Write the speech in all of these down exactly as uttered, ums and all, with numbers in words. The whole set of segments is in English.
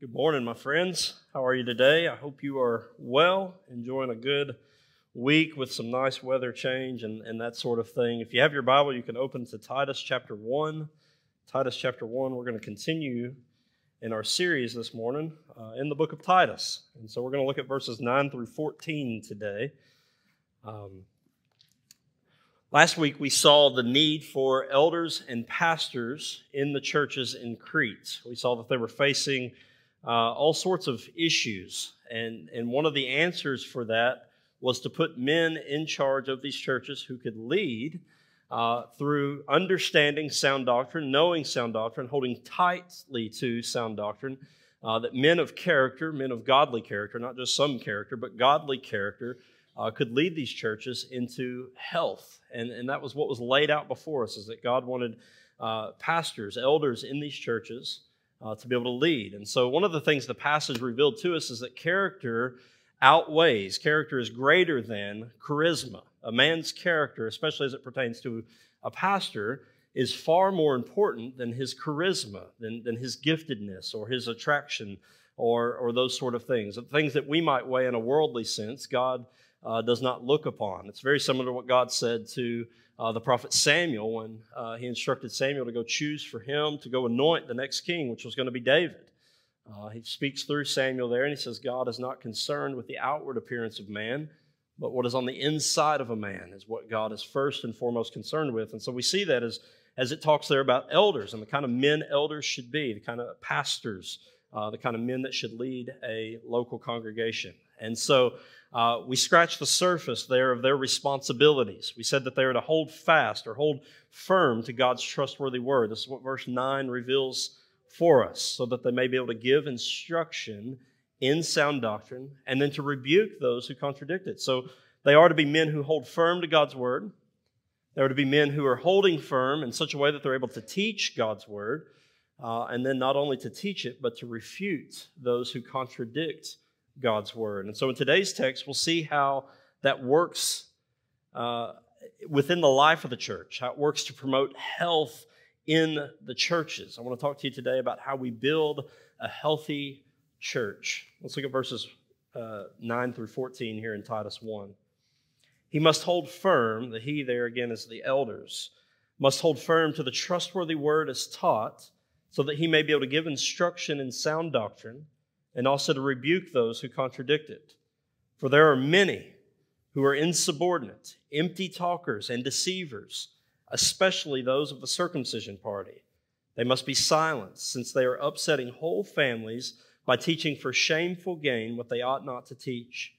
Good morning, my friends. How are you today? I hope you are well, enjoying a good week with some nice weather change and, and that sort of thing. If you have your Bible, you can open to Titus chapter one. Titus chapter one, we're going to continue in our series this morning uh, in the book of Titus. And so we're going to look at verses nine through fourteen today. Um, last week, we saw the need for elders and pastors in the churches in Crete. We saw that they were facing Uh, all sorts of issues, and, and one of the answers for that was to put men in charge of these churches who could lead uh, through understanding sound doctrine, knowing sound doctrine, holding tightly to sound doctrine, uh, that men of character, men of godly character, not just some character, but godly character, uh, could lead these churches into health. And, and that was what was laid out before us, is that God wanted uh, pastors, elders in these churches Uh, to be able to lead. And so one of the things the passage revealed to us is that character outweighs, character is greater than charisma. A man's character, especially as it pertains to a pastor, is far more important than his charisma, than, than his giftedness or his attraction or, or those sort of things. The things that we might weigh in a worldly sense, God uh, does not look upon. It's very similar to what God said to Uh, the prophet Samuel, when uh, he instructed Samuel to go choose for him, to go anoint the next king, which was going to be David. Uh, he speaks through Samuel there, and he says, God is not concerned with the outward appearance of man, but what is on the inside of a man is what God is first and foremost concerned with. And so we see that as, as it talks there about elders and the kind of men elders should be, the kind of pastors, uh, the kind of men that should lead a local congregation. And so uh, we scratched the surface there of their responsibilities. We said that they are to hold fast or hold firm to God's trustworthy word. This is what verse nine reveals for us, so that they may be able to give instruction in sound doctrine and then to rebuke those who contradict it. So they are to be men who hold firm to God's word. They are to be men who are holding firm in such a way that they're able to teach God's word, uh, and then not only to teach it, but to refute those who contradict God's word. And so in today's text, we'll see how that works uh, within the life of the church, how it works to promote health in the churches. I want to talk to you today about how we build a healthy church. Let's look at verses uh, nine through fourteen here in Titus one. He must hold firm, the he there again is the elders, must hold firm to the trustworthy word as taught, so that he may be able to give instruction in sound doctrine, and also to rebuke those who contradict it. For there are many who are insubordinate, empty talkers and deceivers, especially those of the circumcision party. They must be silenced, since they are upsetting whole families by teaching for shameful gain what they ought not to teach.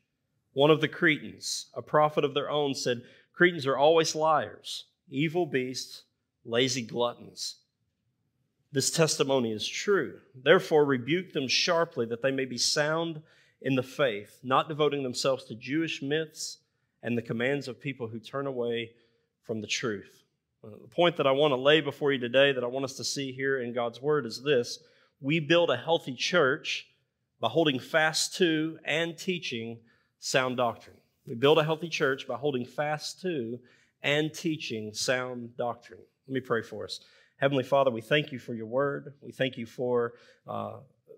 One of the Cretans, a prophet of their own, said, Cretans are always liars, evil beasts, lazy gluttons. This testimony is true. Therefore, rebuke them sharply, that they may be sound in the faith, not devoting themselves to Jewish myths and the commands of people who turn away from the truth. The point that I want to lay before you today, that I want us to see here in God's word, is this. We build a healthy church by holding fast to and teaching sound doctrine. We build a healthy church by holding fast to and teaching sound doctrine. Let me pray for us. Heavenly Father, we thank you for your word. We thank you for uh,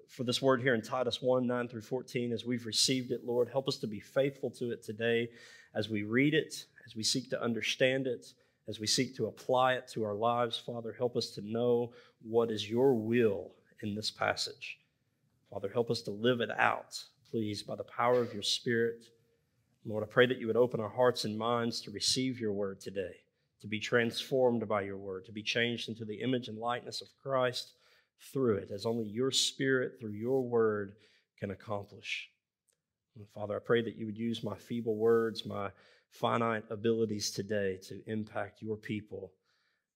for this word here in Titus one, nine through fourteen. As we've received it, Lord, help us to be faithful to it today as we read it, as we seek to understand it, as we seek to apply it to our lives. Father, help us to know what is your will in this passage. Father, help us to live it out, please, by the power of your Spirit. Lord, I pray that you would open our hearts and minds to receive your word today, to be transformed by your word, to be changed into the image and likeness of Christ through it, as only your Spirit through your word can accomplish. And Father, I pray that you would use my feeble words, my finite abilities today to impact your people.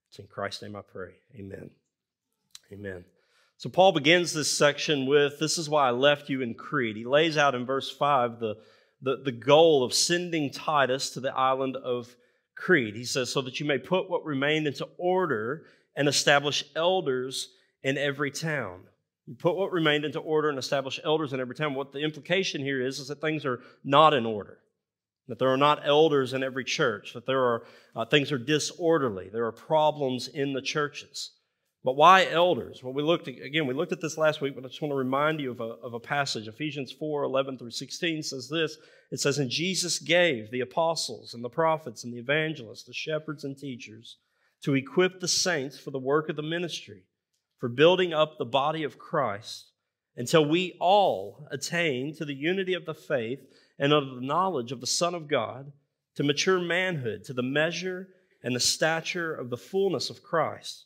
It's in Christ's name I pray. Amen. Amen. So Paul begins this section with, this is why I left you in Crete. He lays out in verse five the, the, the goal of sending Titus to the island of Crete. Crete, he says, so that you may put what remained into order and establish elders in every town. You put what remained into order and establish elders in every town. What the implication here is, is that things are not in order, that there are not elders in every church, that there are uh, things are disorderly, there are problems in the churches. But why elders? Well, we looked at, again, we looked at this last week, but I just want to remind you of a, of a passage. Ephesians four, eleven through sixteen says this. It says, "And Jesus gave the apostles and the prophets and the evangelists, the shepherds and teachers, to equip the saints for the work of the ministry, for building up the body of Christ, until we all attain to the unity of the faith and of the knowledge of the Son of God, to mature manhood, to the measure and the stature of the fullness of Christ,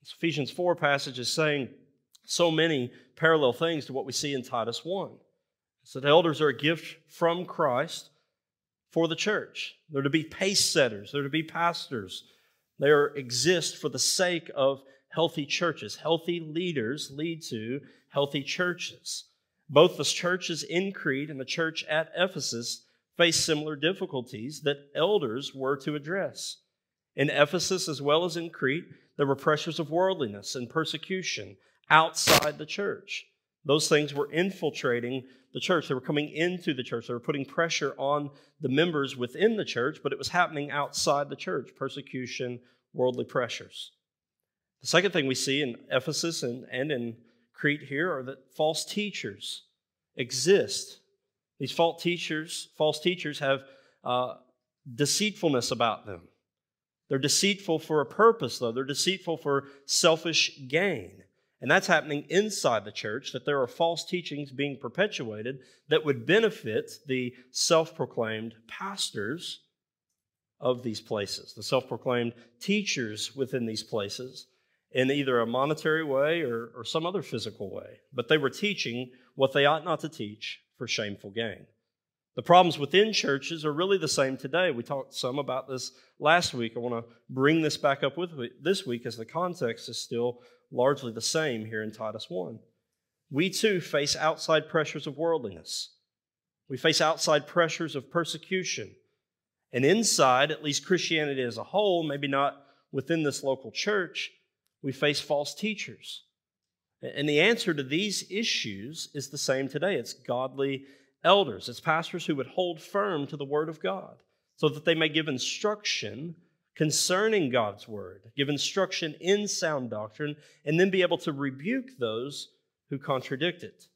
This Ephesians four passage is saying so many parallel things to what we see in Titus one. So the elders are a gift from Christ for the church. They're to be pace setters. They're to be pastors. They are, exist for the sake of healthy churches. Healthy leaders lead to healthy churches. Both the churches in Crete and the church at Ephesus faced similar difficulties that elders were to address. In Ephesus, as well as in Crete, there were pressures of worldliness and persecution outside the church. Those things were infiltrating the church. They were coming into the church. They were putting pressure on the members within the church, but it was happening outside the church. Persecution, worldly pressures. The second thing we see in Ephesus and, and in Crete here are that false teachers exist. These false teachers, false teachers have uh, deceitfulness about them. They're deceitful for a purpose, though. They're deceitful for selfish gain. And that's happening inside the church, that there are false teachings being perpetuated that would benefit the self-proclaimed pastors of these places, the self-proclaimed teachers within these places, in either a monetary way or, or some other physical way. But they were teaching what they ought not to teach for shameful gain. The problems within churches are really the same today. We talked some about this last week. I want to bring this back up with this week as the context is still largely the same here in Titus one. We too face outside pressures of worldliness. We face outside pressures of persecution. And inside, at least Christianity as a whole, maybe not within this local church, we face false teachers. And the answer to these issues is the same today. It's godly elders, it's pastors who would hold firm to the Word of God so that they may give instruction concerning God's Word, give instruction in sound doctrine, and then be able to rebuke those who contradict it.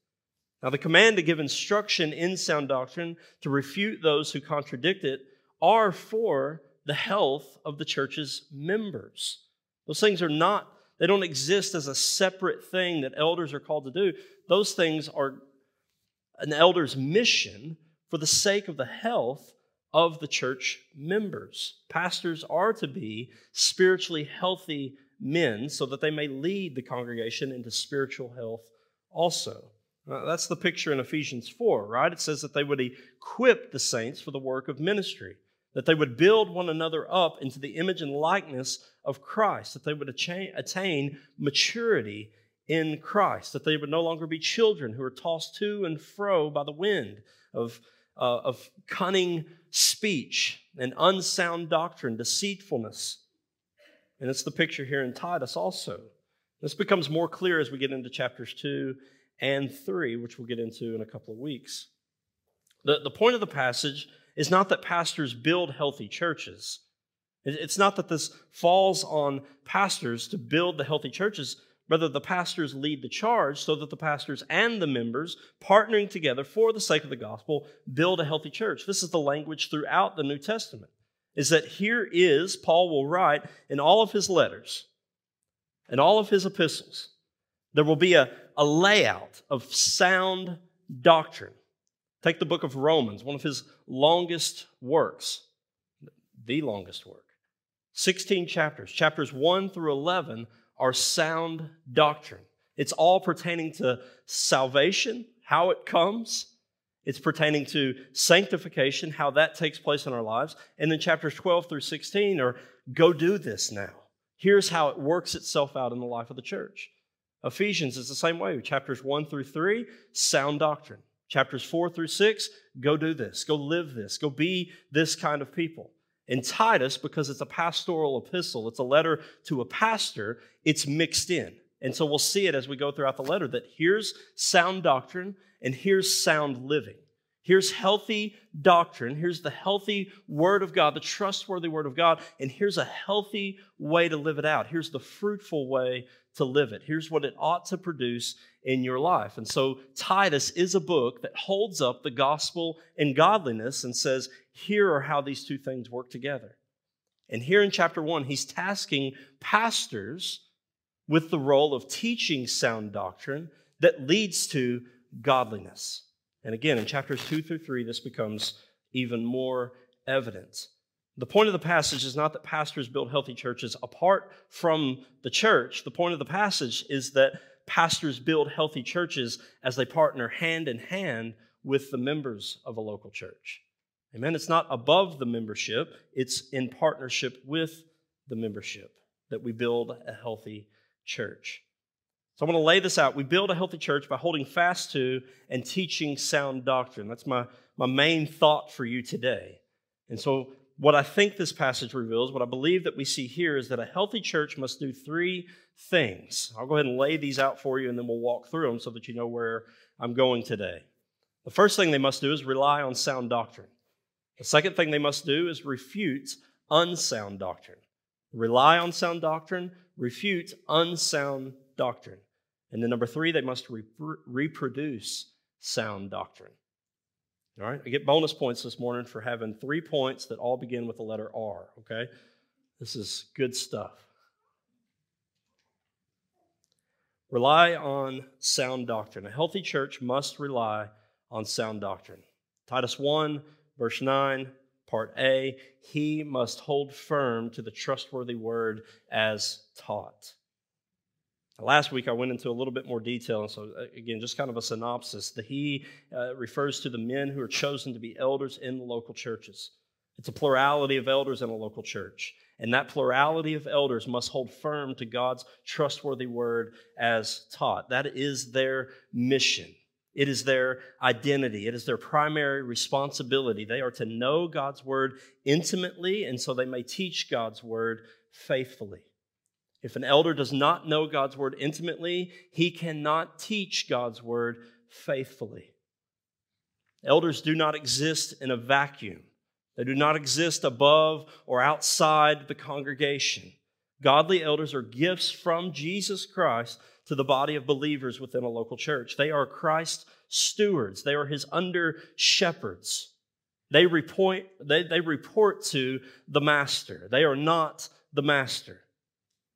Now, the command to give instruction in sound doctrine, to refute those who contradict it, are for the health of the church's members. Those things are not, they don't exist as a separate thing that elders are called to do. Those things are an elder's mission for the sake of the health of the church members. Pastors are to be spiritually healthy men so that they may lead the congregation into spiritual health also. Now, that's the picture in Ephesians four, right? It says that they would equip the saints for the work of ministry, that they would build one another up into the image and likeness of Christ, that they would attain maturity in Christ, that they would no longer be children who are tossed to and fro by the wind of, uh, of cunning speech and unsound doctrine, deceitfulness. And it's the picture here in Titus also. This becomes more clear as we get into chapters two and three, which we'll get into in a couple of weeks. The, the point of the passage is not that pastors build healthy churches. It's not that this falls on pastors to build the healthy churches. Rather, the pastors lead the charge so that the pastors and the members, partnering together for the sake of the gospel, build a healthy church. This is the language throughout the New Testament, is that here is, Paul will write in all of his letters, in all of his epistles, there will be a, a layout of sound doctrine. Take the book of Romans, one of his longest works, the longest work, sixteen chapters, chapters one through eleven, are sound doctrine. It's all pertaining to salvation, how it comes. It's pertaining to sanctification, how that takes place in our lives. And then chapters twelve through sixteen are, go do this now. Here's how it works itself out in the life of the church. Ephesians is the same way. Chapters one through three, sound doctrine. Chapters four through six, go do this, go live this, go be this kind of people. And Titus, because it's a pastoral epistle, it's a letter to a pastor, it's mixed in. And so we'll see it as we go throughout the letter that here's sound doctrine and here's sound living. Here's healthy doctrine. Here's the healthy Word of God, the trustworthy Word of God. And here's a healthy way to live it out. Here's the fruitful way to live it. Here's what it ought to produce in your life. And so Titus is a book that holds up the gospel and godliness and says, here are how these two things work together. And here in chapter one, he's tasking pastors with the role of teaching sound doctrine that leads to godliness. And again, in chapters two through three, this becomes even more evident. The point of the passage is not that pastors build healthy churches apart from the church. The point of the passage is that pastors build healthy churches as they partner hand in hand with the members of a local church. Amen? It's not above the membership. It's in partnership with the membership that we build a healthy church. So I want to lay this out. We build a healthy church by holding fast to and teaching sound doctrine. That's my, my main thought for you today. And so what I think this passage reveals, what I believe that we see here is that a healthy church must do three things. I'll go ahead and lay these out for you, and then we'll walk through them so that you know where I'm going today. The first thing they must do is rely on sound doctrine. The second thing they must do is refute unsound doctrine. Rely on sound doctrine, refute unsound doctrine. And then number three, they must re- reproduce sound doctrine. All right, I get bonus points this morning for having three points that all begin with the letter R, okay? This is good stuff. Rely on sound doctrine. A healthy church must rely on sound doctrine. Titus one, verse nine, part A, he must hold firm to the trustworthy word as taught. Last week, I went into a little bit more detail, and so again, just kind of a synopsis. The he uh, refers to the men who are chosen to be elders in the local churches. It's a plurality of elders in a local church, and that plurality of elders must hold firm to God's trustworthy word as taught. That is their mission. It is their identity. It is their primary responsibility. They are to know God's word intimately, and so they may teach God's word faithfully. If an elder does not know God's word intimately, he cannot teach God's word faithfully. Elders do not exist in a vacuum. They do not exist above or outside the congregation. Godly elders are gifts from Jesus Christ to the body of believers within a local church. They are Christ's stewards. They are his under-shepherds. They report, they, they report to the master. They are not the master.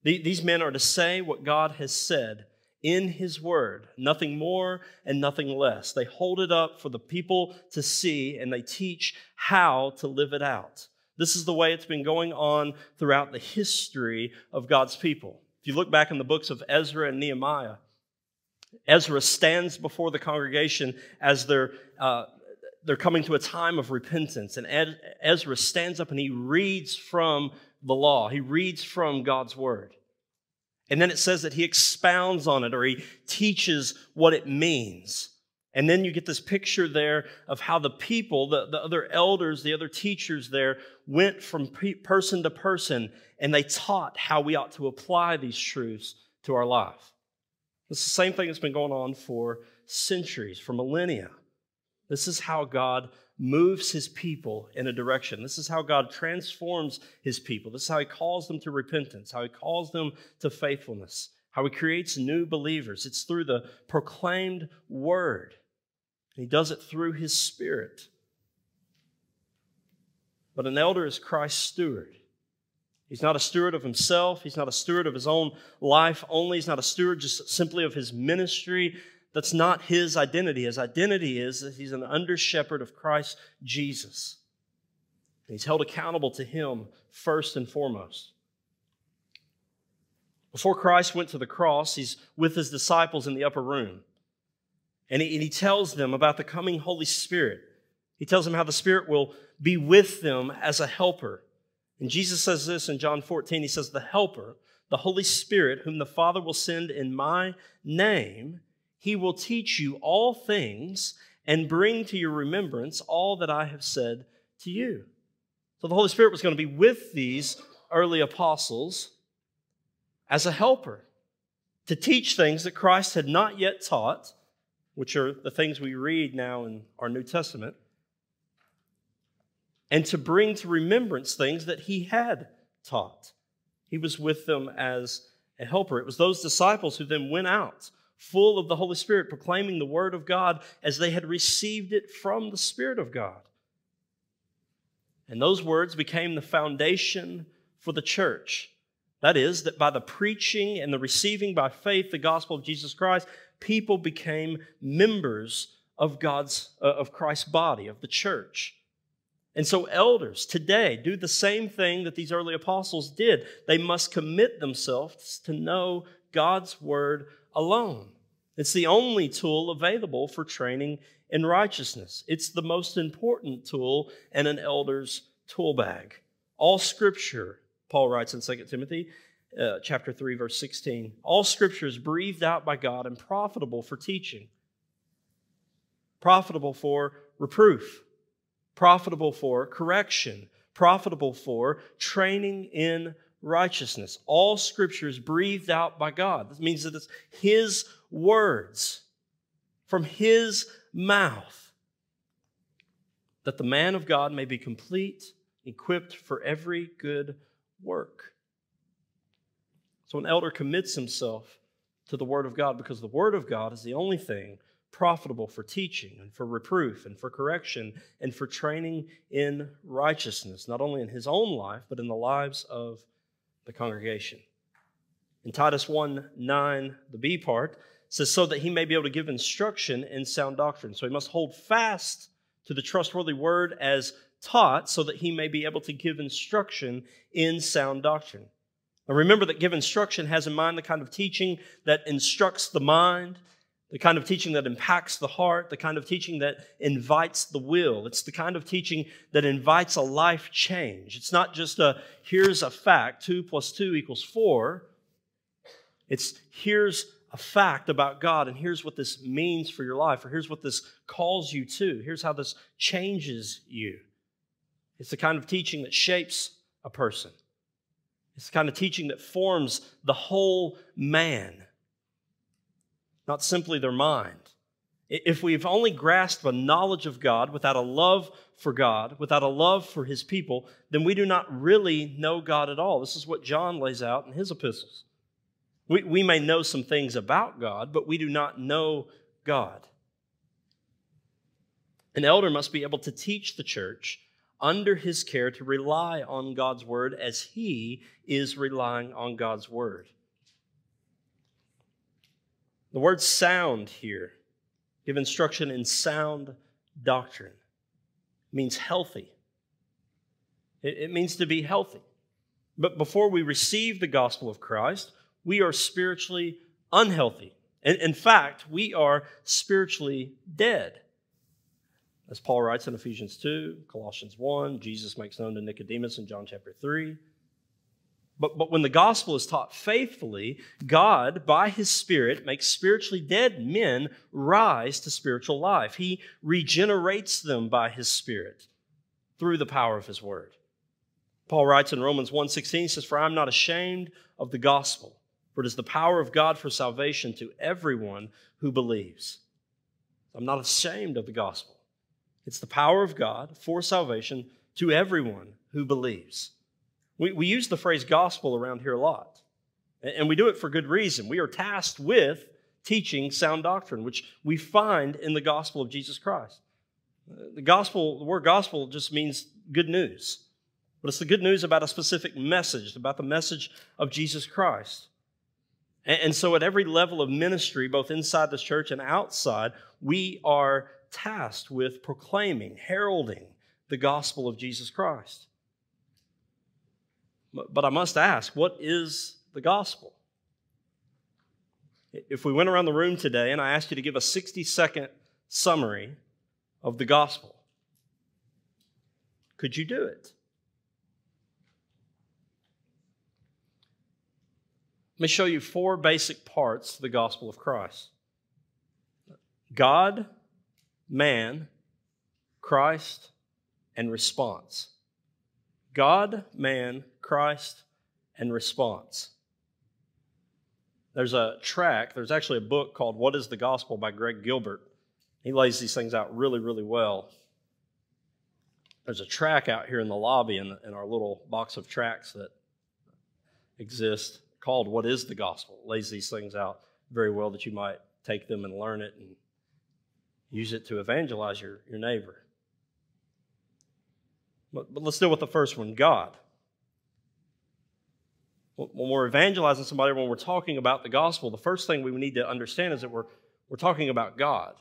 These men are to say what God has said in his word, nothing more and nothing less. They hold it up for the people to see, and they teach how to live it out. This is the way it's been going on throughout the history of God's people. If you look back in the books of Ezra and Nehemiah, Ezra stands before the congregation as they're uh, they're coming to a time of repentance, and Ezra stands up and he reads from the law. He reads from God's word. And then it says that he expounds on it, or he teaches what it means. And then you get this picture there of how the people, the, the other elders, the other teachers there, went from pe- person to person, and they taught how we ought to apply these truths to our life. It's the same thing that's been going on for centuries, for millennia. This is how God moves his people in a direction. This is how God transforms his people. This is how he calls them to repentance, how he calls them to faithfulness, how he creates new believers. It's through the proclaimed word. He does it through his spirit. But an elder is Christ's steward. He's not a steward of himself. He's not a steward of his own life only. He's not a steward just simply of his ministry. That's not his identity. His identity is that he's an under-shepherd of Christ Jesus. And he's held accountable to him first and foremost. Before Christ went to the cross, he's with his disciples in the upper room. And he, and he tells them about the coming Holy Spirit. He tells them how the Spirit will be with them as a helper. And Jesus says this in John fourteen. He says, the helper, the Holy Spirit, whom the Father will send in my name. He will teach you all things and bring to your remembrance all that I have said to you." So the Holy Spirit was going to be with these early apostles as a helper to teach things that Christ had not yet taught, which are the things we read now in our New Testament, and to bring to remembrance things that he had taught. He was with them as a helper. It was those disciples who then went out full of the Holy Spirit, proclaiming the word of God as they had received it from the Spirit of God. And those words became the foundation for the church. That is, that by the preaching and the receiving by faith the gospel of Jesus Christ, people became members of God's, uh, of Christ's body, of the church. And so elders today do the same thing that these early apostles did. They must commit themselves to know God's word alone. It's the only tool available for training in righteousness. It's the most important tool in an elder's tool bag. All Scripture, Paul writes in Second Timothy uh, chapter three, verse sixteen, all Scripture is breathed out by God and profitable for teaching, profitable for reproof, profitable for correction, profitable for training in righteousness. All Scripture is breathed out by God. This means that it's His words from His mouth, that the man of God may be complete, equipped for every good work. So an elder commits himself to the Word of God because the Word of God is the only thing profitable for teaching and for reproof and for correction and for training in righteousness, not only in his own life, but in the lives of the congregation. In Titus one nine, the B part, says, so that he may be able to give instruction in sound doctrine. So he must hold fast to the trustworthy word as taught so that he may be able to give instruction in sound doctrine. Now remember that give instruction has in mind the kind of teaching that instructs the mind, the kind of teaching that impacts the heart, the kind of teaching that invites the will. It's the kind of teaching that invites a life change. It's not just a, here's a fact, two plus two equals four. It's here's a fact about God, and here's what this means for your life, or here's what this calls you to. Here's how this changes you. It's the kind of teaching that shapes a person. It's the kind of teaching that forms the whole man, not simply their mind. If we've only grasped a knowledge of God without a love for God, without a love for His people, then we do not really know God at all. This is what John lays out in his epistles. We, we may know some things about God, but we do not know God. An elder must be able to teach the church under his care to rely on God's word as he is relying on God's word. The word sound here, give instruction in sound doctrine, means healthy. It, it means to be healthy. But before we receive the gospel of Christ, we are spiritually unhealthy. In, in fact, we are spiritually dead. As Paul writes in Ephesians two, Colossians one, Jesus makes known to Nicodemus in John chapter three. But, but when the gospel is taught faithfully, God, by His Spirit, makes spiritually dead men rise to spiritual life. He regenerates them by His Spirit through the power of His Word. Paul writes in Romans one sixteen, he says, "For I am not ashamed of the gospel, for it is the power of God for salvation to everyone who believes." I'm not ashamed of the gospel. It's the power of God for salvation to everyone who believes. We, we use the phrase gospel around here a lot, and we do it for good reason. We are tasked with teaching sound doctrine, which we find in the gospel of Jesus Christ. The gospel, the word gospel just means good news, but it's the good news about a specific message, about the message of Jesus Christ. And, and so at every level of ministry, both inside this church and outside, we are tasked with proclaiming, heralding the gospel of Jesus Christ. But I must ask, what is the gospel? If we went around the room today and I asked you to give a sixty-second summary of the gospel, could you do it? Let me show you four basic parts of the gospel of Christ. God, man, Christ, and response. God, man, Christ, and response. There's a track, there's actually a book called What is the Gospel by Greg Gilbert. He lays these things out really, really well. There's a track out here in the lobby in, in our little box of tracks that exist called What is the Gospel? It lays these things out very well that you might take them and learn it and use it to evangelize your, your neighbor. But, but let's deal with the first one, God. When we're evangelizing somebody, when we're talking about the gospel, the first thing we need to understand is that we're, we're talking about God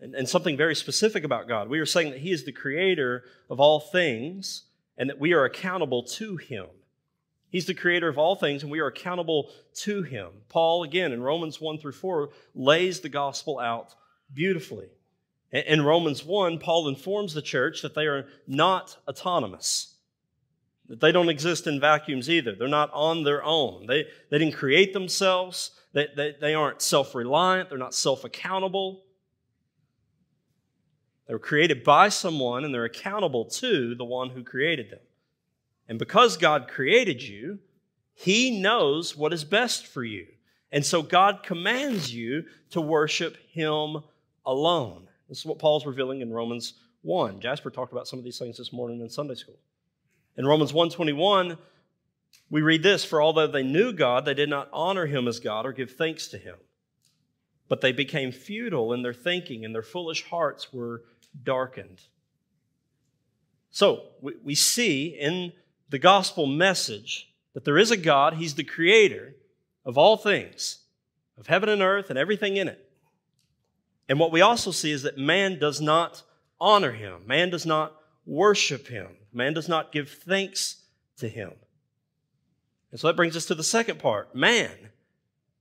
and, and something very specific about God. We are saying that He is the creator of all things and that we are accountable to Him. He's the creator of all things and we are accountable to Him. Paul, again, in Romans one through four, lays the gospel out beautifully. In Romans one, Paul informs the church that they are not autonomous. That they don't exist in vacuums either. They're not on their own. They, they didn't create themselves. They, they, they aren't self-reliant. They're not self-accountable. They were created by someone, and they're accountable to the one who created them. And because God created you, He knows what is best for you. And so God commands you to worship Him alone. This is what Paul's revealing in Romans one. Jasper talked about some of these things this morning in Sunday school. In Romans one twenty-one, we read this, "For although they knew God, they did not honor Him as God or give thanks to Him. But they became futile in their thinking, and their foolish hearts were darkened." So, we, we see in the gospel message that there is a God. He's the creator of all things, of heaven and earth and everything in it. And what we also see is that man does not honor Him. Man does not worship Him. Man does not give thanks to Him. And so that brings us to the second part. Man,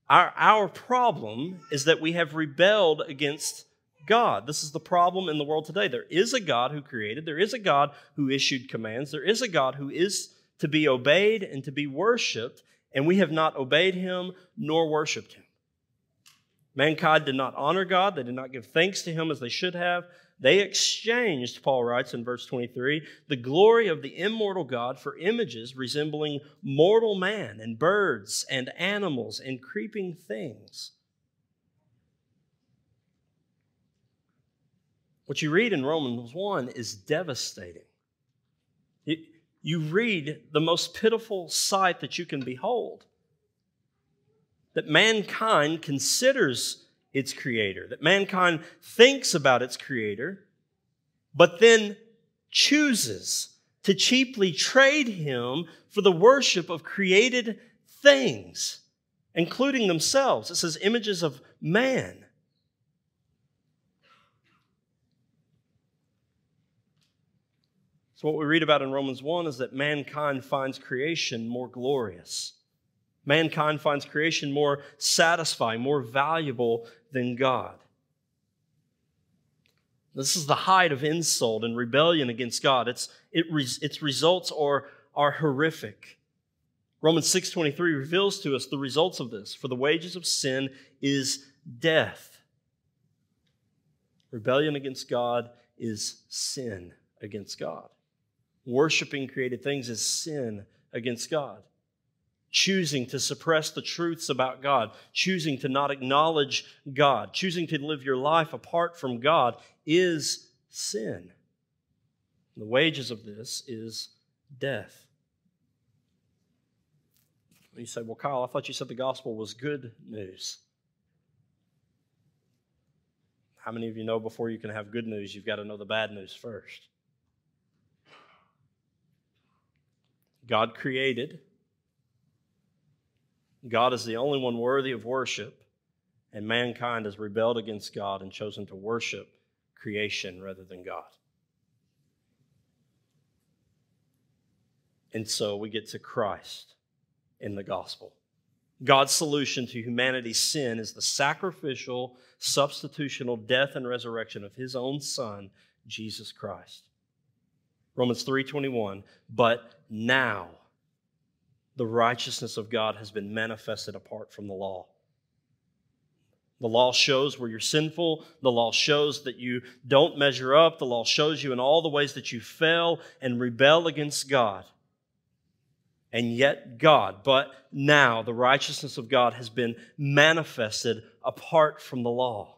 our, our problem is that we have rebelled against God. This is the problem in the world today. There is a God who created. There is a God who issued commands. There is a God who is to be obeyed and to be worshiped, and we have not obeyed Him nor worshiped Him. Mankind did not honor God. They did not give thanks to Him as they should have. They exchanged, Paul writes in verse twenty-three, the glory of the immortal God for images resembling mortal man and birds and animals and creeping things. What you read in Romans one is devastating. It, you read the most pitiful sight that you can behold. That mankind considers its creator, that mankind thinks about its creator, but then chooses to cheaply trade Him for the worship of created things, including themselves. It says images of man. So what we read about in Romans one is that mankind finds creation more glorious. Mankind finds creation more satisfying, more valuable than God. This is the height of insult and rebellion against God. It's, it res, its results are, are horrific. Romans six twenty-three reveals to us the results of this. For the wages of sin is death. Rebellion against God is sin against God. Worshipping created things is sin against God. Choosing to suppress the truths about God, choosing to not acknowledge God, choosing to live your life apart from God is sin. The wages of this is death. You say, well, Kyle, I thought you said the gospel was good news. How many of you know before you can have good news, you've got to know the bad news first? God created. God is the only one worthy of worship, and mankind has rebelled against God and chosen to worship creation rather than God. And so we get to Christ in the gospel. God's solution to humanity's sin is the sacrificial, substitutional death and resurrection of His own Son, Jesus Christ. Romans three twenty-one, but now, the righteousness of God has been manifested apart from the law. The law shows where you're sinful. The law shows that you don't measure up. The law shows you in all the ways that you fail and rebel against God. And yet God, but now the righteousness of God has been manifested apart from the law.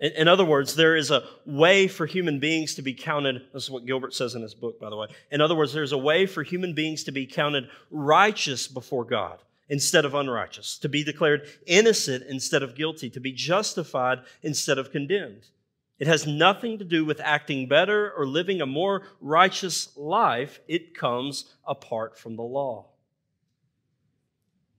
In, in other words, there is a way for human beings to be counted. This is what Gilbert says in his book, by the way. In other words, there's a way for human beings to be counted righteous before God instead of unrighteous, to be declared innocent instead of guilty, to be justified instead of condemned. It has nothing to do with acting better or living a more righteous life. It comes apart from the law.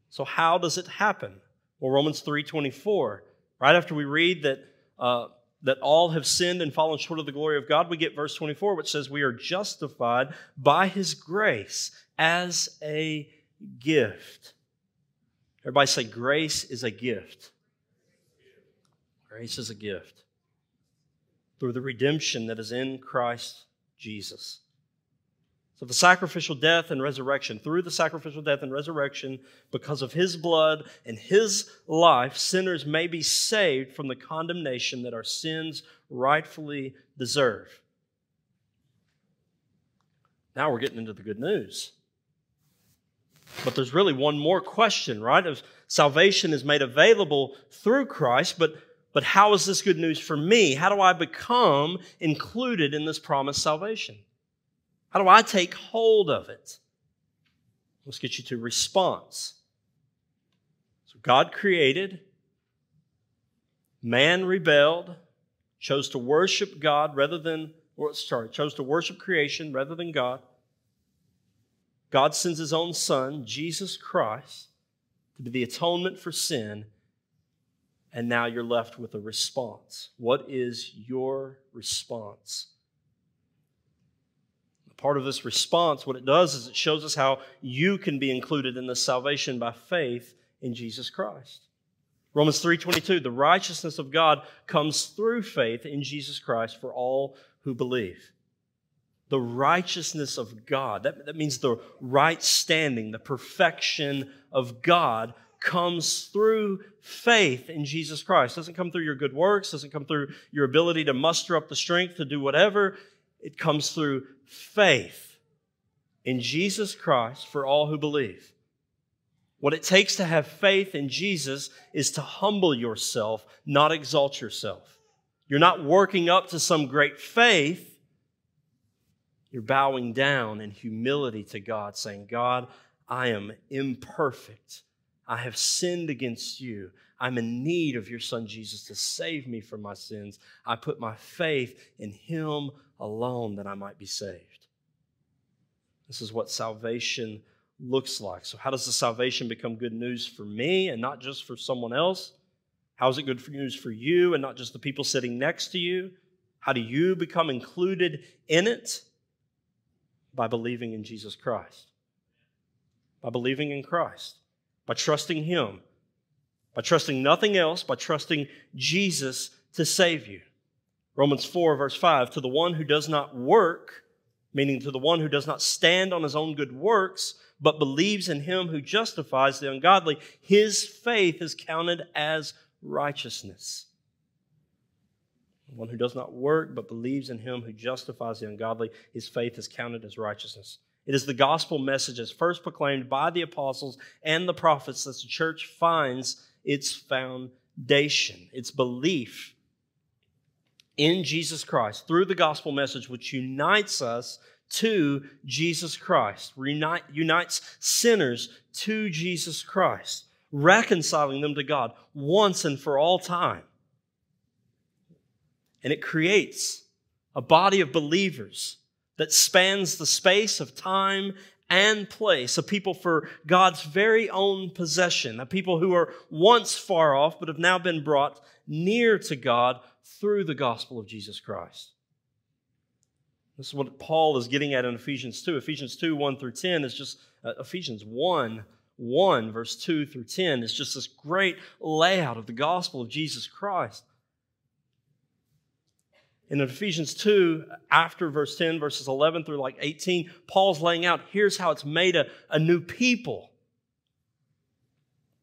So how does it happen? Well, Romans three twenty-four, right after we read that, uh, that all have sinned and fallen short of the glory of God, we get verse twenty-four, which says we are justified by His grace as a gift. Everybody say, grace is a gift. Grace is a gift. Through the redemption that is in Christ Jesus. So the sacrificial death and resurrection, through the sacrificial death and resurrection, because of His blood and His life, sinners may be saved from the condemnation that our sins rightfully deserve. Now we're getting into the good news. But there's really one more question, right? If salvation is made available through Christ, but But how is this good news for me? How do I become included in this promised salvation? How do I take hold of it? Let's get you to response. So God created, man rebelled, chose to worship God rather than, or sorry, chose to worship creation rather than God. God sends His own Son, Jesus Christ, to be the atonement for sin. And now you're left with a response. What is your response? Part of this response, what it does is it shows us how you can be included in this salvation by faith in Jesus Christ. Romans three twenty-two, the righteousness of God comes through faith in Jesus Christ for all who believe. The righteousness of God, that, that means the right standing, the perfection of God, comes through faith in Jesus Christ. It doesn't come through your good works. Doesn't come through your ability to muster up the strength to do whatever. It comes through faith in Jesus Christ for all who believe. What it takes to have faith in Jesus is to humble yourself, not exalt yourself. You're not working up to some great faith. You're bowing down in humility to God, saying, God, I am imperfect. I have sinned against you. I'm in need of your Son, Jesus, to save me from my sins. I put my faith in Him alone that I might be saved. This is what salvation looks like. So how does the salvation become good news for me and not just for someone else? How is it good news for you and not just the people sitting next to you? How do you become included in it? By believing in Jesus Christ. By believing in Christ. By trusting Him, by trusting nothing else, by trusting Jesus to save you. Romans four, verse five, to the one who does not work, meaning to the one who does not stand on his own good works, but believes in Him who justifies the ungodly, his faith is counted as righteousness. The one who does not work, but believes in Him who justifies the ungodly, his faith is counted as righteousness. It is the gospel message as first proclaimed by the apostles and the prophets that the church finds its foundation, its belief in Jesus Christ through the gospel message, which unites us to Jesus Christ, unites sinners to Jesus Christ, reconciling them to God once and for all time. And it creates a body of believers that spans the space of time and place, a people for God's very own possession, a people who were once far off but have now been brought near to God through the gospel of Jesus Christ. This is what Paul is getting at in Ephesians two. Ephesians two, one through ten is just, uh, Ephesians one, one, verse two through ten is just this great layout of the gospel of Jesus Christ. And in Ephesians two, after verse ten, verses eleven through like eighteen, Paul's laying out, here's how it's made a, a new people.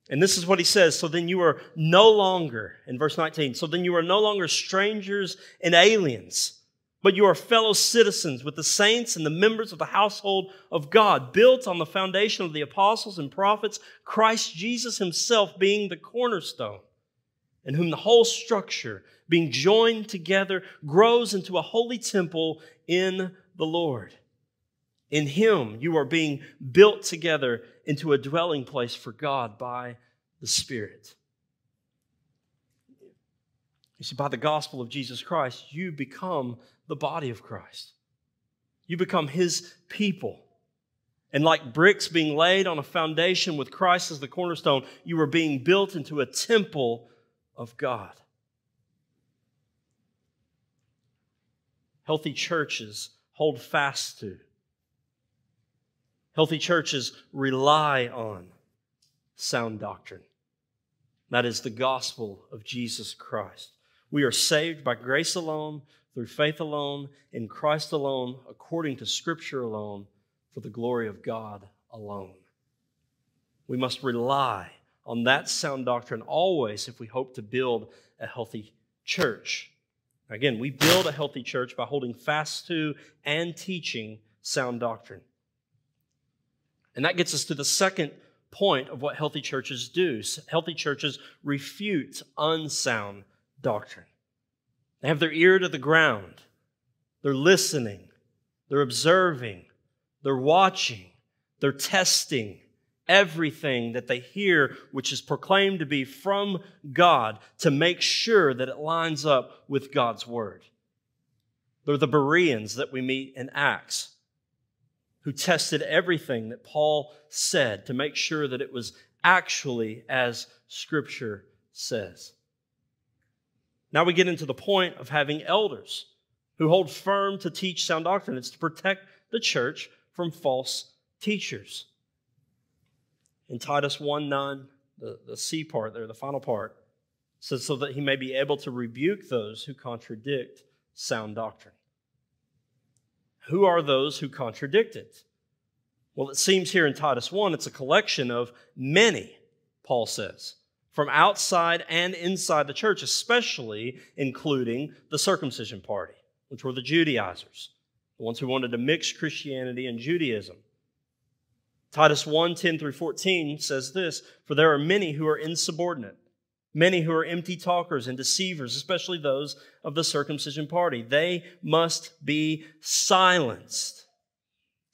And this is what he says, so then you are no longer, in verse nineteen, so then you are no longer strangers and aliens, but you are fellow citizens with the saints and the members of the household of God, built on the foundation of the apostles and prophets, Christ Jesus himself being the cornerstone, in whom the whole structure, being joined together, grows into a holy temple in the Lord. In him you are being built together into a dwelling place for God by the Spirit. You see, by the gospel of Jesus Christ, you become the body of Christ. You become his people. And like bricks being laid on a foundation with Christ as the cornerstone, you are being built into a temple of God. Healthy churches hold fast to. Healthy churches rely on sound doctrine. That is the gospel of Jesus Christ. We are saved by grace alone, through faith alone, in Christ alone, according to Scripture alone, for the glory of God alone. We must rely on that sound doctrine always if we hope to build a healthy church. Again, we build a healthy church by holding fast to and teaching sound doctrine. And that gets us to the second point of what healthy churches do. Healthy churches refute unsound doctrine. They have their ear to the ground. They're listening. They're observing. They're watching. They're testing everything that they hear, which is proclaimed to be from God, to make sure that it lines up with God's word. They're the Bereans that we meet in Acts, who tested everything that Paul said to make sure that it was actually as Scripture says. Now we get into the point of having elders who hold firm to teach sound doctrine. It's to protect the church from false teachers. In Titus one nine, the, the C part there, the final part, says so that he may be able to rebuke those who contradict sound doctrine. Who are those who contradict it? Well, it seems here in Titus one, it's a collection of many, Paul says, from outside and inside the church, especially including the circumcision party, which were the Judaizers, the ones who wanted to mix Christianity and Judaism. Titus one, ten through fourteen says this, for there are many who are insubordinate, many who are empty talkers and deceivers, especially those of the circumcision party. They must be silenced,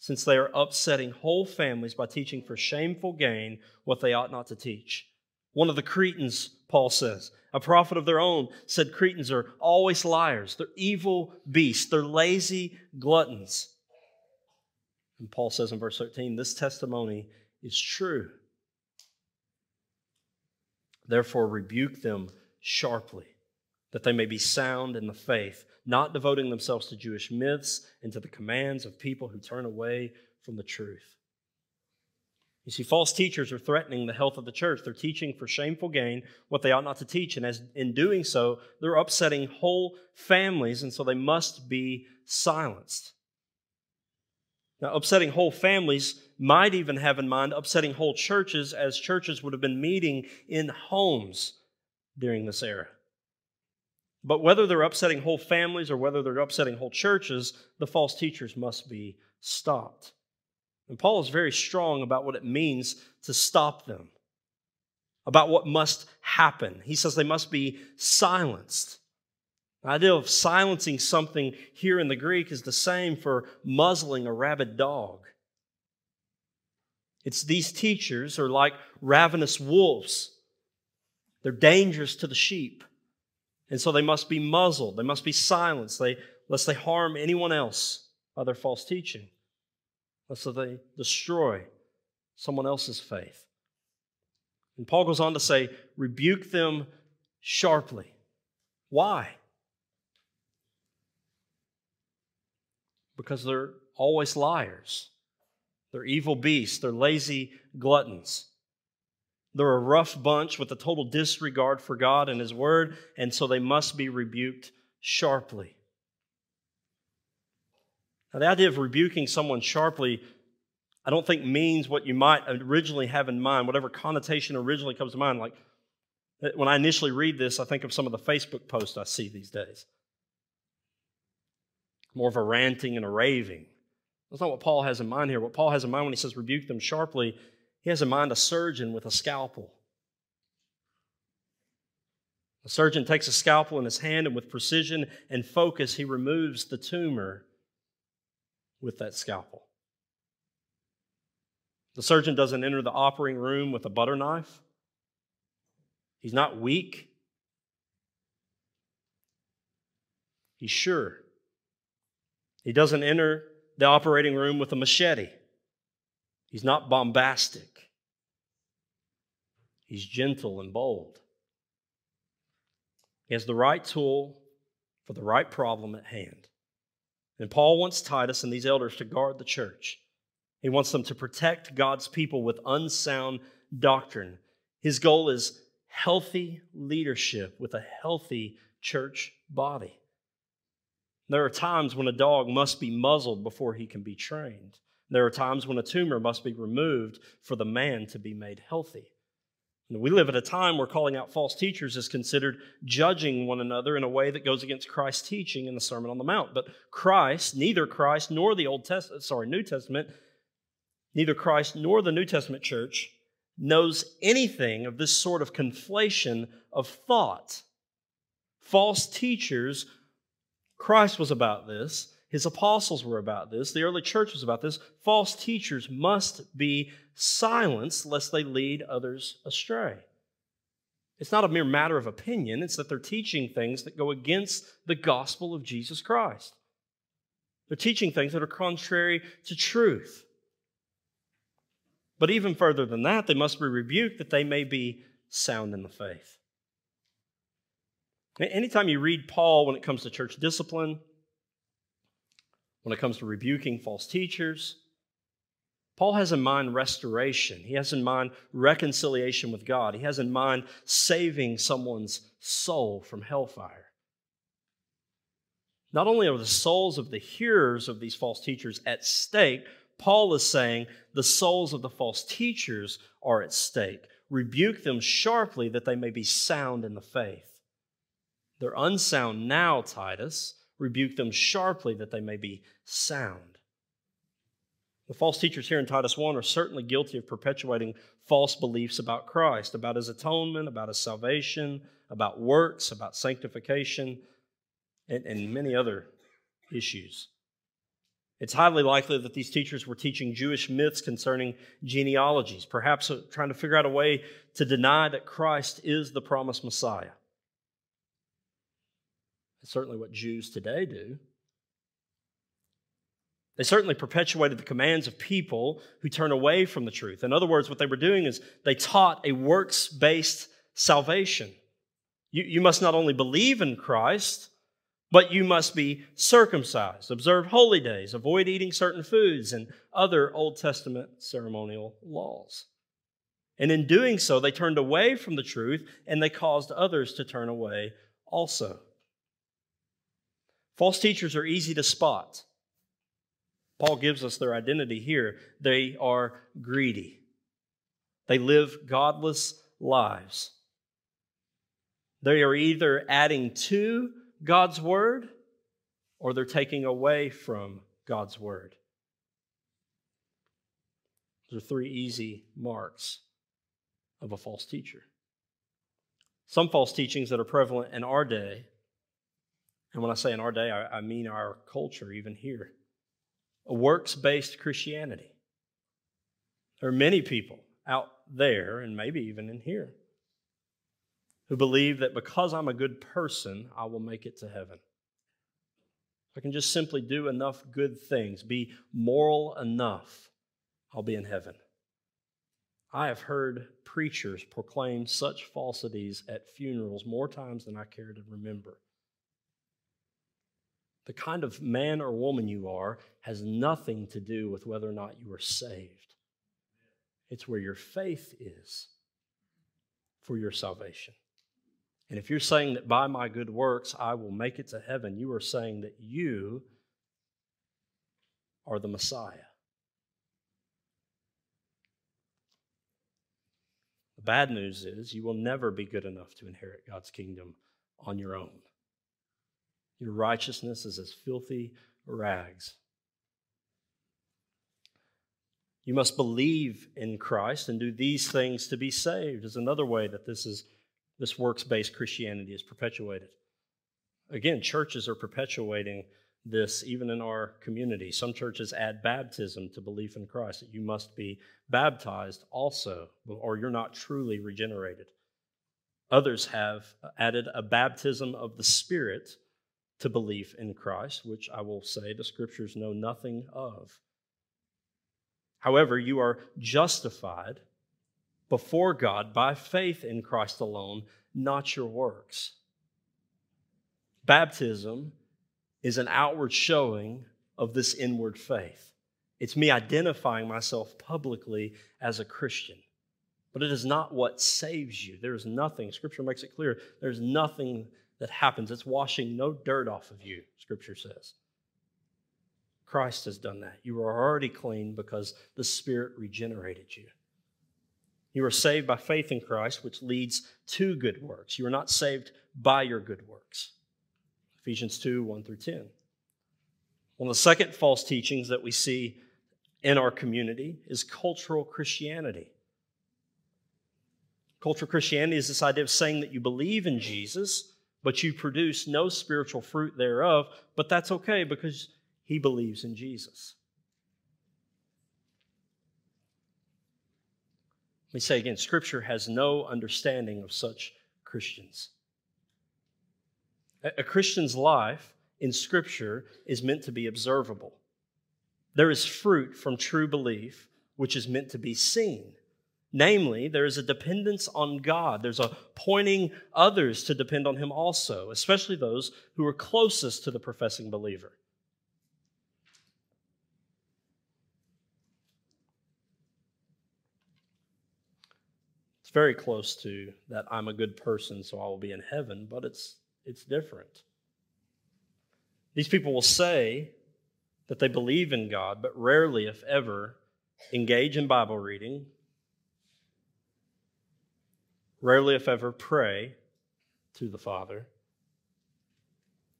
since they are upsetting whole families by teaching for shameful gain what they ought not to teach. One of the Cretans, Paul says, a prophet of their own, said Cretans are always liars. They're evil beasts. They're lazy gluttons. And Paul says in verse thirteen, this testimony is true. Therefore, rebuke them sharply, that they may be sound in the faith, not devoting themselves to Jewish myths and to the commands of people who turn away from the truth. You see, false teachers are threatening the health of the church. They're teaching for shameful gain what they ought not to teach, and as in doing so, they're upsetting whole families, and so they must be silenced. Now, upsetting whole families might even have in mind upsetting whole churches, as churches would have been meeting in homes during this era. But whether they're upsetting whole families or whether they're upsetting whole churches, the false teachers must be stopped. And Paul is very strong about what it means to stop them, about what must happen. He says they must be silenced. The idea of silencing something here in the Greek is the same for muzzling a rabid dog. It's these teachers are like ravenous wolves. They're dangerous to the sheep. And so they must be muzzled. They must be silenced they, lest they harm anyone else by their false teaching, lest they destroy someone else's faith. And Paul goes on to say, rebuke them sharply. Why? Because they're always liars. They're evil beasts. They're lazy gluttons. They're a rough bunch with a total disregard for God and His Word, and so they must be rebuked sharply. Now, the idea of rebuking someone sharply, I don't think means what you might originally have in mind, whatever connotation originally comes to mind. Like, when I initially read this, I think of some of the Facebook posts I see these days. More of a ranting and a raving. That's not what Paul has in mind here. What Paul has in mind when he says rebuke them sharply, he has in mind a surgeon with a scalpel. A surgeon takes a scalpel in his hand, and with precision and focus, he removes the tumor with that scalpel. The surgeon doesn't enter the operating room with a butter knife. He's not weak. He's sure. He doesn't enter the operating room with a machete. He's not bombastic. He's gentle and bold. He has the right tool for the right problem at hand. And Paul wants Titus and these elders to guard the church. He wants them to protect God's people with unsound doctrine. His goal is healthy leadership with a healthy church body. There are times when a dog must be muzzled before he can be trained. There are times when a tumor must be removed for the man to be made healthy. And we live at a time where calling out false teachers is considered judging one another in a way that goes against Christ's teaching in the Sermon on the Mount. But Christ, neither Christ nor the Old Testament, sorry, New Testament, neither Christ nor the New Testament church knows anything of this sort of conflation of thought. False teachers, Christ was about this. His apostles were about this. The early church was about this. False teachers must be silenced lest they lead others astray. It's not a mere matter of opinion. It's that they're teaching things that go against the gospel of Jesus Christ. They're teaching things that are contrary to truth. But even further than that, they must be rebuked that they may be sound in the faith. Anytime you read Paul when it comes to church discipline, when it comes to rebuking false teachers, Paul has in mind restoration. He has in mind reconciliation with God. He has in mind saving someone's soul from hellfire. Not only are the souls of the hearers of these false teachers at stake, Paul is saying the souls of the false teachers are at stake. Rebuke them sharply that they may be sound in the faith. They're unsound now, Titus. Rebuke them sharply that they may be sound. The false teachers here in Titus one are certainly guilty of perpetuating false beliefs about Christ, about His atonement, about His salvation, about works, about sanctification, and, and many other issues. It's highly likely that these teachers were teaching Jewish myths concerning genealogies, perhaps trying to figure out a way to deny that Christ is the promised Messiah. That's certainly what Jews today do. They certainly perpetuated the commands of people who turn away from the truth. In other words, what they were doing is they taught a works-based salvation. You, you must not only believe in Christ, but you must be circumcised, observe holy days, avoid eating certain foods, and other Old Testament ceremonial laws. And in doing so, they turned away from the truth, and they caused others to turn away also. False teachers are easy to spot. Paul gives us their identity here. They are greedy. They live godless lives. They are either adding to God's word or they're taking away from God's word. Those are three easy marks of a false teacher. Some false teachings that are prevalent in our day, and when I say in our day, I mean our culture, even here. A works-based Christianity. There are many people out there, and maybe even in here, who believe that because I'm a good person, I will make it to heaven. If I can just simply do enough good things, be moral enough, I'll be in heaven. I have heard preachers proclaim such falsities at funerals more times than I care to remember. The kind of man or woman you are has nothing to do with whether or not you are saved. It's where your faith is for your salvation. And if you're saying that by my good works I will make it to heaven, you are saying that you are the Messiah. The bad news is you will never be good enough to inherit God's kingdom on your own. Your righteousness is as filthy rags. You must believe in Christ and do these things to be saved is another way that this is this works-based Christianity is perpetuated. Again, churches are perpetuating this even in our community. Some churches add baptism to belief in Christ, that you must be baptized also, or you're not truly regenerated. Others have added a baptism of the Spirit to belief in Christ, which I will say the Scriptures know nothing of. However, you are justified before God by faith in Christ alone, not your works. Baptism is an outward showing of this inward faith. It's me identifying myself publicly as a Christian. But it is not what saves you. There is nothing. Scripture makes it clear. There's nothing that happens. It's washing no dirt off of you, Scripture says. Christ has done that. You are already clean because the Spirit regenerated you. You are saved by faith in Christ, which leads to good works. You are not saved by your good works. Ephesians two, one through ten. One of the second false teachings that we see in our community is cultural Christianity. Cultural Christianity is this idea of saying that you believe in Jesus, but you produce no spiritual fruit thereof, but that's okay because he believes in Jesus. Let me say again, Scripture has no understanding of such Christians. A Christian's life in Scripture is meant to be observable. There is fruit from true belief, which is meant to be seen. Namely, there is a dependence on God. There's a pointing others to depend on him also, especially those who are closest to the professing believer. It's very close to that I'm a good person, so I will be in heaven, but it's it's different. These people will say that they believe in God, but rarely, if ever, engage in Bible reading. Rarely, if ever, pray to the Father.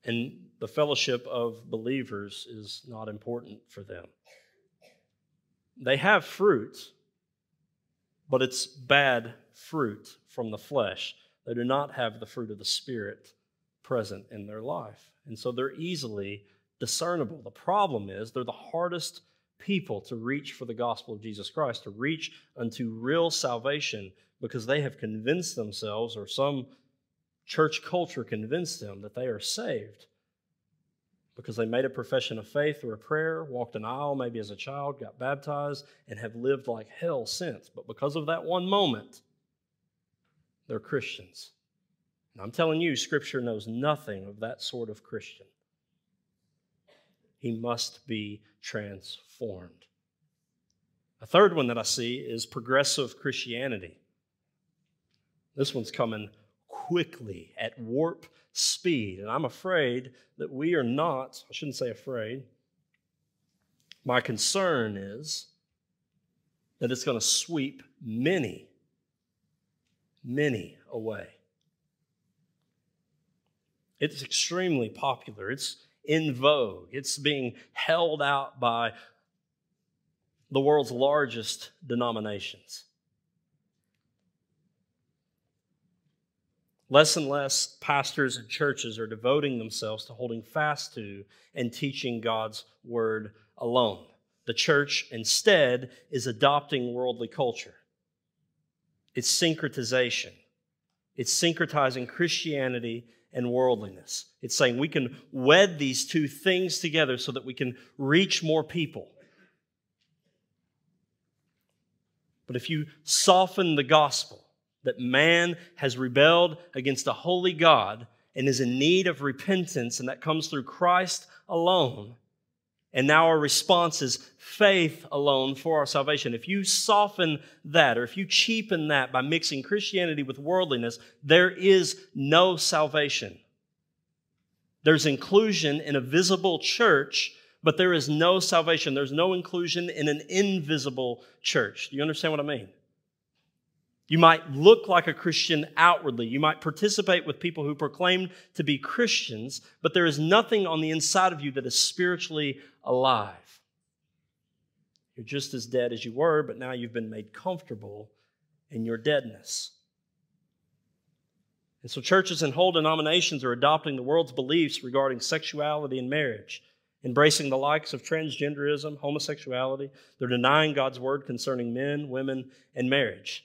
And the fellowship of believers is not important for them. They have fruit, but it's bad fruit from the flesh. They do not have the fruit of the Spirit present in their life. And so they're easily discernible. The problem is they're the hardest people to reach for the gospel of Jesus Christ, to reach unto real salvation, because they have convinced themselves, or some church culture convinced them, that they are saved because they made a profession of faith or a prayer, walked an aisle maybe as a child, got baptized, and have lived like hell since. But because of that one moment, they're Christians. And I'm telling you, Scripture knows nothing of that sort of Christian. He must be transformed. A third one that I see is progressive Christianity. This one's coming quickly at warp speed. And I'm afraid that we are not, I shouldn't say afraid. My concern is that it's going to sweep many, many away. It's extremely popular. It's in vogue. It's being held out by the world's largest denominations. Less and less pastors and churches are devoting themselves to holding fast to and teaching God's word alone. The church instead is adopting worldly culture. It's syncretization. It's syncretizing Christianity and worldliness. It's saying we can wed these two things together so that we can reach more people. But if you soften the gospel, that man has rebelled against a holy God and is in need of repentance, and that comes through Christ alone, and now our response is faith alone for our salvation. If you soften that, or if you cheapen that by mixing Christianity with worldliness, there is no salvation. There's inclusion in a visible church, but there is no salvation. There's no inclusion in an invisible church. Do you understand what I mean? You might look like a Christian outwardly. You might participate with people who proclaim to be Christians, but there is nothing on the inside of you that is spiritually alive. You're just as dead as you were, but now you've been made comfortable in your deadness. And so churches and whole denominations are adopting the world's beliefs regarding sexuality and marriage, embracing the likes of transgenderism, homosexuality. They're denying God's word concerning men, women, and marriage.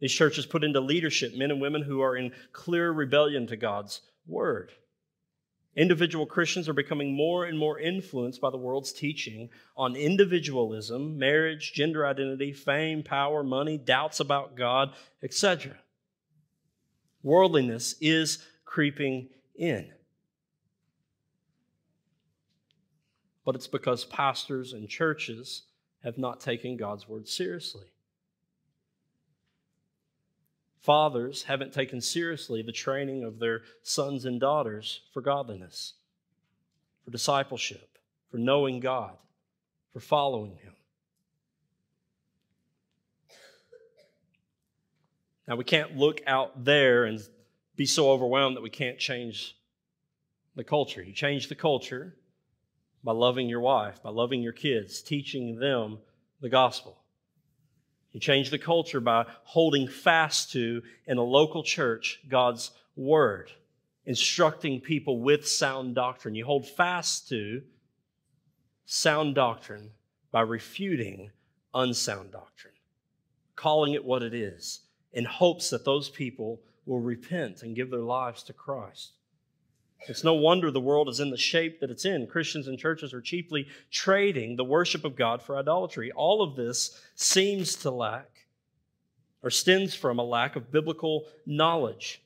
These churches put into leadership men and women who are in clear rebellion to God's word. Individual Christians are becoming more and more influenced by the world's teaching on individualism, marriage, gender identity, fame, power, money, doubts about God, et cetera. Worldliness is creeping in. But it's because pastors and churches have not taken God's word seriously. Fathers haven't taken seriously the training of their sons and daughters for godliness, for discipleship, for knowing God, for following Him. Now, we can't look out there and be so overwhelmed that we can't change the culture. You change the culture by loving your wife, by loving your kids, teaching them the gospel. You change the culture by holding fast to, in a local church, God's word, instructing people with sound doctrine. You hold fast to sound doctrine by refuting unsound doctrine, calling it what it is, in hopes that those people will repent and give their lives to Christ. It's no wonder the world is in the shape that it's in. Christians and churches are cheaply trading the worship of God for idolatry. All of this seems to lack, or stems from, a lack of biblical knowledge.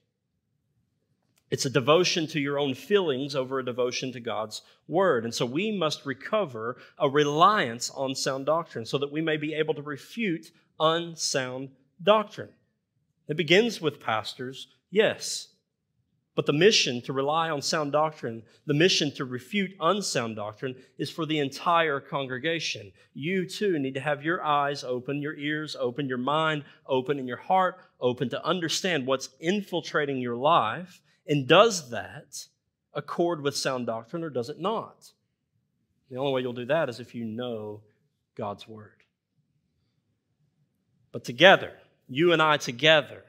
It's a devotion to your own feelings over a devotion to God's word. And so we must recover a reliance on sound doctrine so that we may be able to refute unsound doctrine. It begins with pastors, yes. But the mission to rely on sound doctrine, the mission to refute unsound doctrine, is for the entire congregation. You too need to have your eyes open, your ears open, your mind open, and your heart open to understand what's infiltrating your life. And does that accord with sound doctrine, or does it not? The only way you'll do that is if you know God's word. But together, you and I together,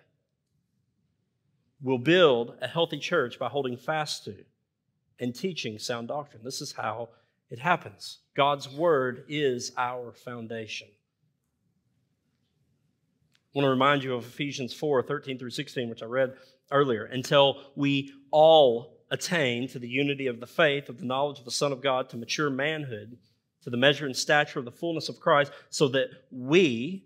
will build a healthy church by holding fast to and teaching sound doctrine. This is how it happens. God's word is our foundation. I want to remind you of Ephesians four, thirteen through sixteen, which I read earlier. Until we all attain to the unity of the faith, of the knowledge of the Son of God, to mature manhood, to the measure and stature of the fullness of Christ, so that we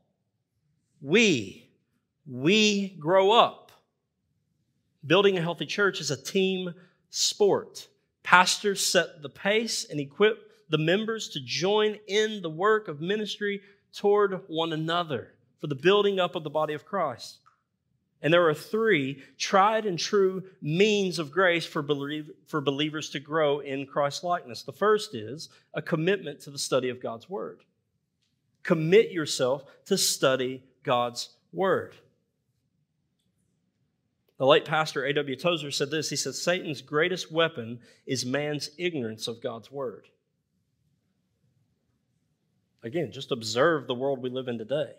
We, we grow up. Building a healthy church is a team sport. Pastors set the pace and equip the members to join in the work of ministry toward one another for the building up of the body of Christ. And there are three tried and true means of grace for, belie- for believers to grow in Christ likeness. The first is a commitment to the study of God's word. Commit yourself to study God's word. The late pastor A W Tozer said this. He said, Satan's greatest weapon is man's ignorance of God's word. Again, just observe the world we live in today.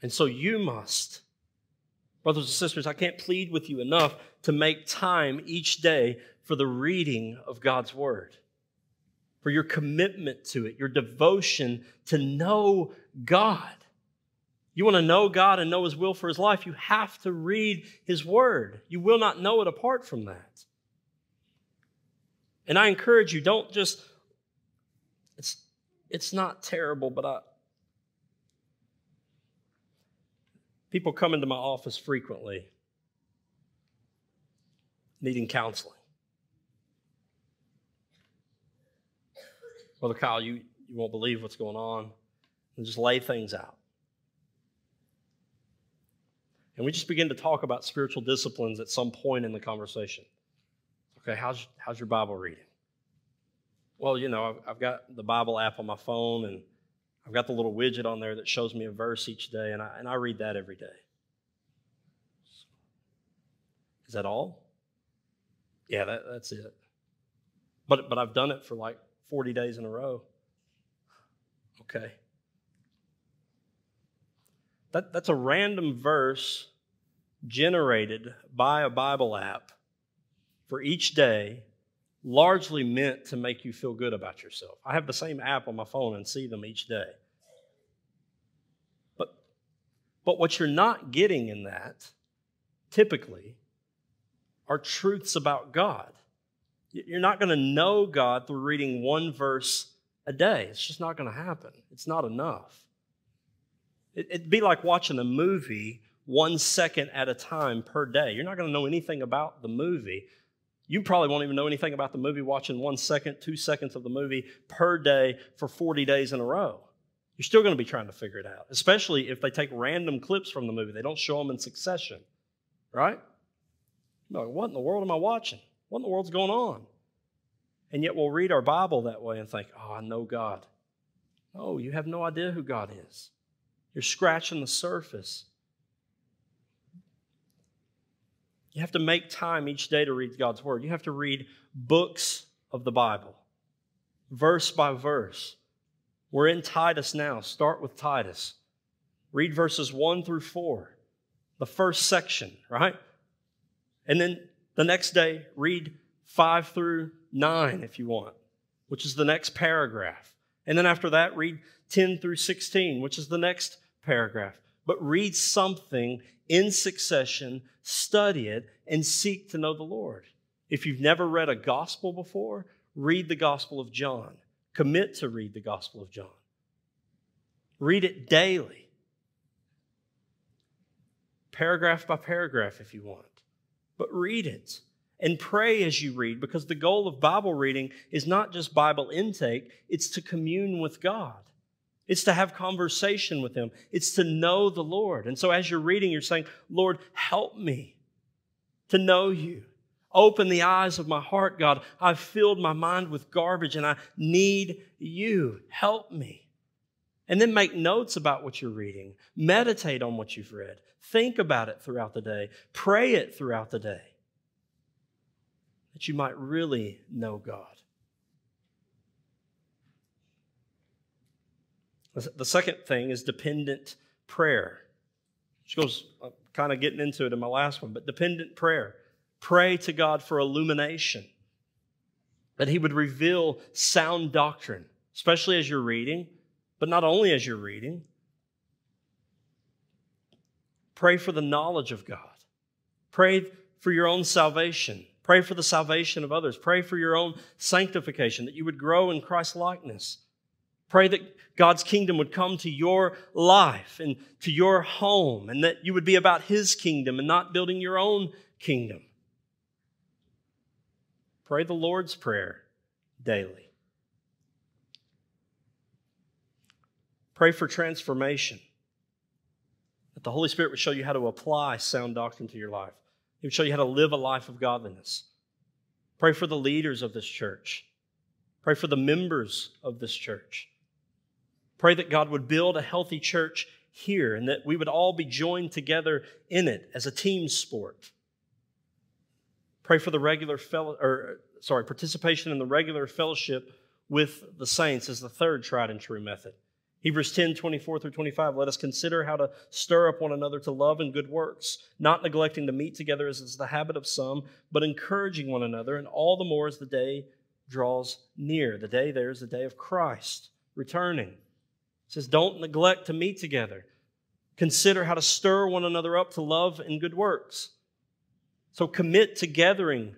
And so you must, brothers and sisters, I can't plead with you enough to make time each day for the reading of God's word, for your commitment to it, your devotion to know God. You want to know God and know His will for His life, you have to read His word. You will not know it apart from that. And I encourage you, don't just, it's, it's not terrible, but I, people come into my office frequently needing counseling. Brother Kyle, you, you won't believe what's going on. And just lay things out. And we just begin to talk about spiritual disciplines at some point in the conversation. Okay, how's, how's your Bible reading? Well, you know, I've, I've got the Bible app on my phone, and I've got the little widget on there that shows me a verse each day, and I, and I read that every day. Is that all? Yeah, that, that's it. But, but I've done it for like forty days in a row. Okay. That, that's a random verse generated by a Bible app for each day, largely meant to make you feel good about yourself. I have the same app on my phone and see them each day. But, but what you're not getting in that, typically, are truths about God. You're not going to know God through reading one verse a day. It's just not going to happen. It's not enough. It'd be like watching a movie one second at a time per day. You're not going to know anything about the movie. You probably won't even know anything about the movie watching one second, two seconds of the movie per day for forty days in a row. You're still going to be trying to figure it out, especially if they take random clips from the movie. They don't show them in succession, right? You're like, what in the world am I watching? What in the world's going on? And yet we'll read our Bible that way and think, oh, I know God. Oh, you have no idea who God is. You're scratching the surface. You have to make time each day to read God's Word. You have to read books of the Bible, verse by verse. We're in Titus now. Start with Titus. Read verses one through four, the first section, right? And then the next day, read five through nine if you want, which is the next paragraph. And then after that, read ten through sixteen, which is the next paragraph. But read something in succession, study it, and seek to know the Lord. If you've never read a gospel before, read the Gospel of John. Commit to read the Gospel of John. Read it daily, paragraph by paragraph if you want. But read it and pray as you read, because the goal of Bible reading is not just Bible intake, it's to commune with God. It's to have conversation with Him. It's to know the Lord. And so as you're reading, you're saying, Lord, help me to know you. Open the eyes of my heart, God. I've filled my mind with garbage and I need you. Help me. And then make notes about what you're reading. Meditate on what you've read. Think about it throughout the day. Pray it throughout the day that you might really know God. The second thing is dependent prayer, which goes, I'm kind of getting into it in my last one, but dependent prayer. Pray to God for illumination, that He would reveal sound doctrine, especially as you're reading, but not only as you're reading. Pray for the knowledge of God. Pray for your own salvation. Pray for the salvation of others. Pray for your own sanctification, that you would grow in Christ's likeness. Pray that God's kingdom would come to your life and to your home, and that you would be about His kingdom and not building your own kingdom. Pray the Lord's Prayer daily. Pray for transformation, that the Holy Spirit would show you how to apply sound doctrine to your life. He would show you how to live a life of godliness. Pray for the leaders of this church. Pray for the members of this church. Pray that God would build a healthy church here and that we would all be joined together in it as a team sport. Pray for the regular fellow, or sorry, participation in the regular fellowship with the saints is the third tried and true method. Hebrews ten, twenty-four through twenty-five, let us consider how to stir up one another to love and good works, not neglecting to meet together as is the habit of some, but encouraging one another, and all the more as the day draws near. The day there is the day of Christ returning. It says, don't neglect to meet together. Consider how to stir one another up to love and good works. So commit to gathering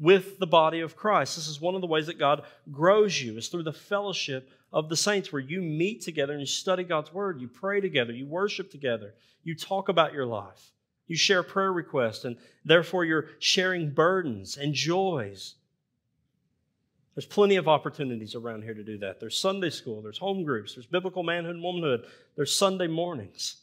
with the body of Christ. This is one of the ways that God grows you, is through the fellowship of the saints, where you meet together and you study God's word, you pray together, you worship together, you talk about your life, you share prayer requests, and therefore you're sharing burdens and joys. There's plenty of opportunities around here to do that. There's Sunday school, there's home groups, there's biblical manhood and womanhood, there's Sunday mornings.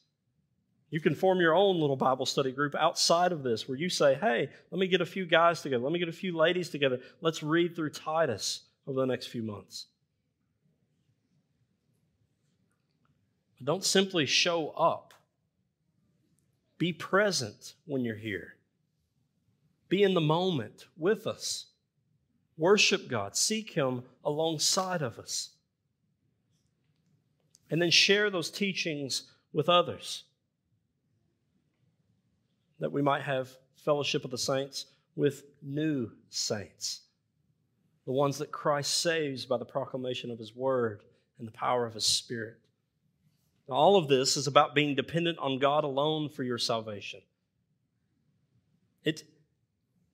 You can form your own little Bible study group outside of this, where you say, hey, let me get a few guys together, let me get a few ladies together, let's read through Titus over the next few months. But don't simply show up. Be present when you're here. Be in the moment with us. Worship God. Seek Him alongside of us. And then share those teachings with others, that we might have fellowship of the saints with new saints, the ones that Christ saves by the proclamation of His word and the power of His Spirit. Now, all of this is about being dependent on God alone for your salvation. It,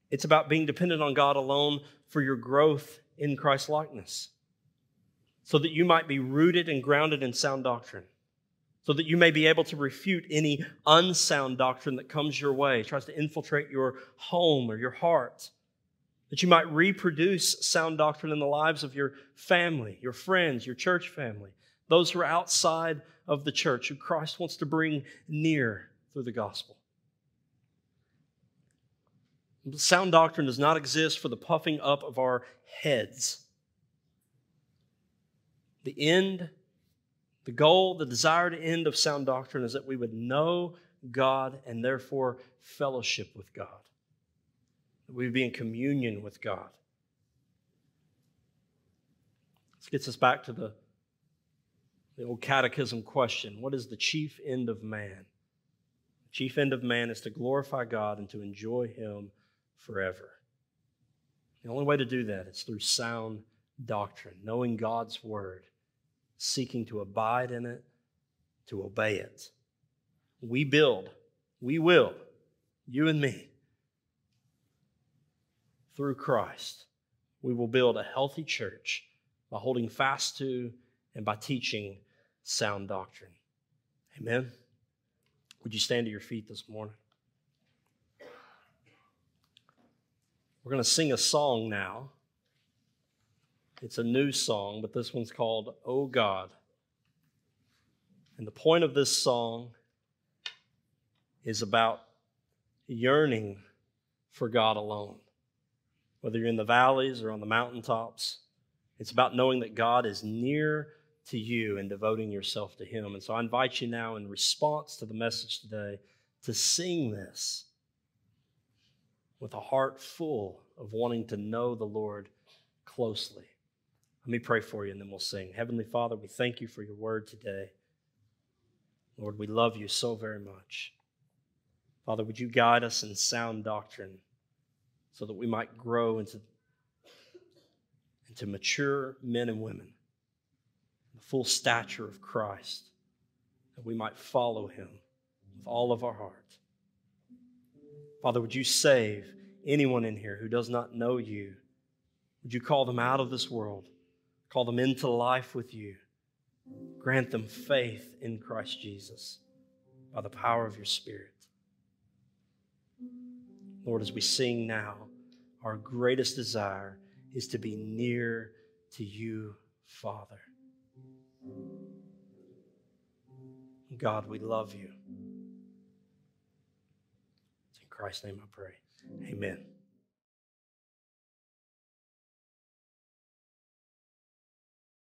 it's about being dependent on God alone for your growth in Christ's likeness, so that you might be rooted and grounded in sound doctrine, so that you may be able to refute any unsound doctrine that comes your way, tries to infiltrate your home or your heart, that you might reproduce sound doctrine in the lives of your family, your friends, your church family, those who are outside of the church, who Christ wants to bring near through the gospel. Sound doctrine does not exist for the puffing up of our heads. The end The goal, the desired end of sound doctrine is that we would know God and therefore fellowship with God. That we would be in communion with God. This gets us back to the, the old catechism question. What is the chief end of man? The chief end of man is to glorify God and to enjoy Him forever. The only way to do that is through sound doctrine, knowing God's word, seeking to abide in it, to obey it. We build, we will, you and me, through Christ, we will build a healthy church by holding fast to and by teaching sound doctrine. Amen. Would you stand to your feet this morning? We're going to sing a song now. It's a new song, but this one's called "Oh God." And the point of this song is about yearning for God alone. Whether you're in the valleys or on the mountaintops, it's about knowing that God is near to you and devoting yourself to Him. And so I invite you now, in response to the message today, to sing this with a heart full of wanting to know the Lord closely. Let me pray for you, and then we'll sing. Heavenly Father, we thank you for your word today. Lord, we love you so very much. Father, would you guide us in sound doctrine so that we might grow into, into mature men and women, the full stature of Christ, that we might follow Him with all of our heart. Father, would you save anyone in here who does not know you? Would you call them out of this world? Call them into life with you. Grant them faith in Christ Jesus by the power of your Spirit. Lord, as we sing now, our greatest desire is to be near to you, Father. God, we love you. It's in Christ's name I pray. Amen.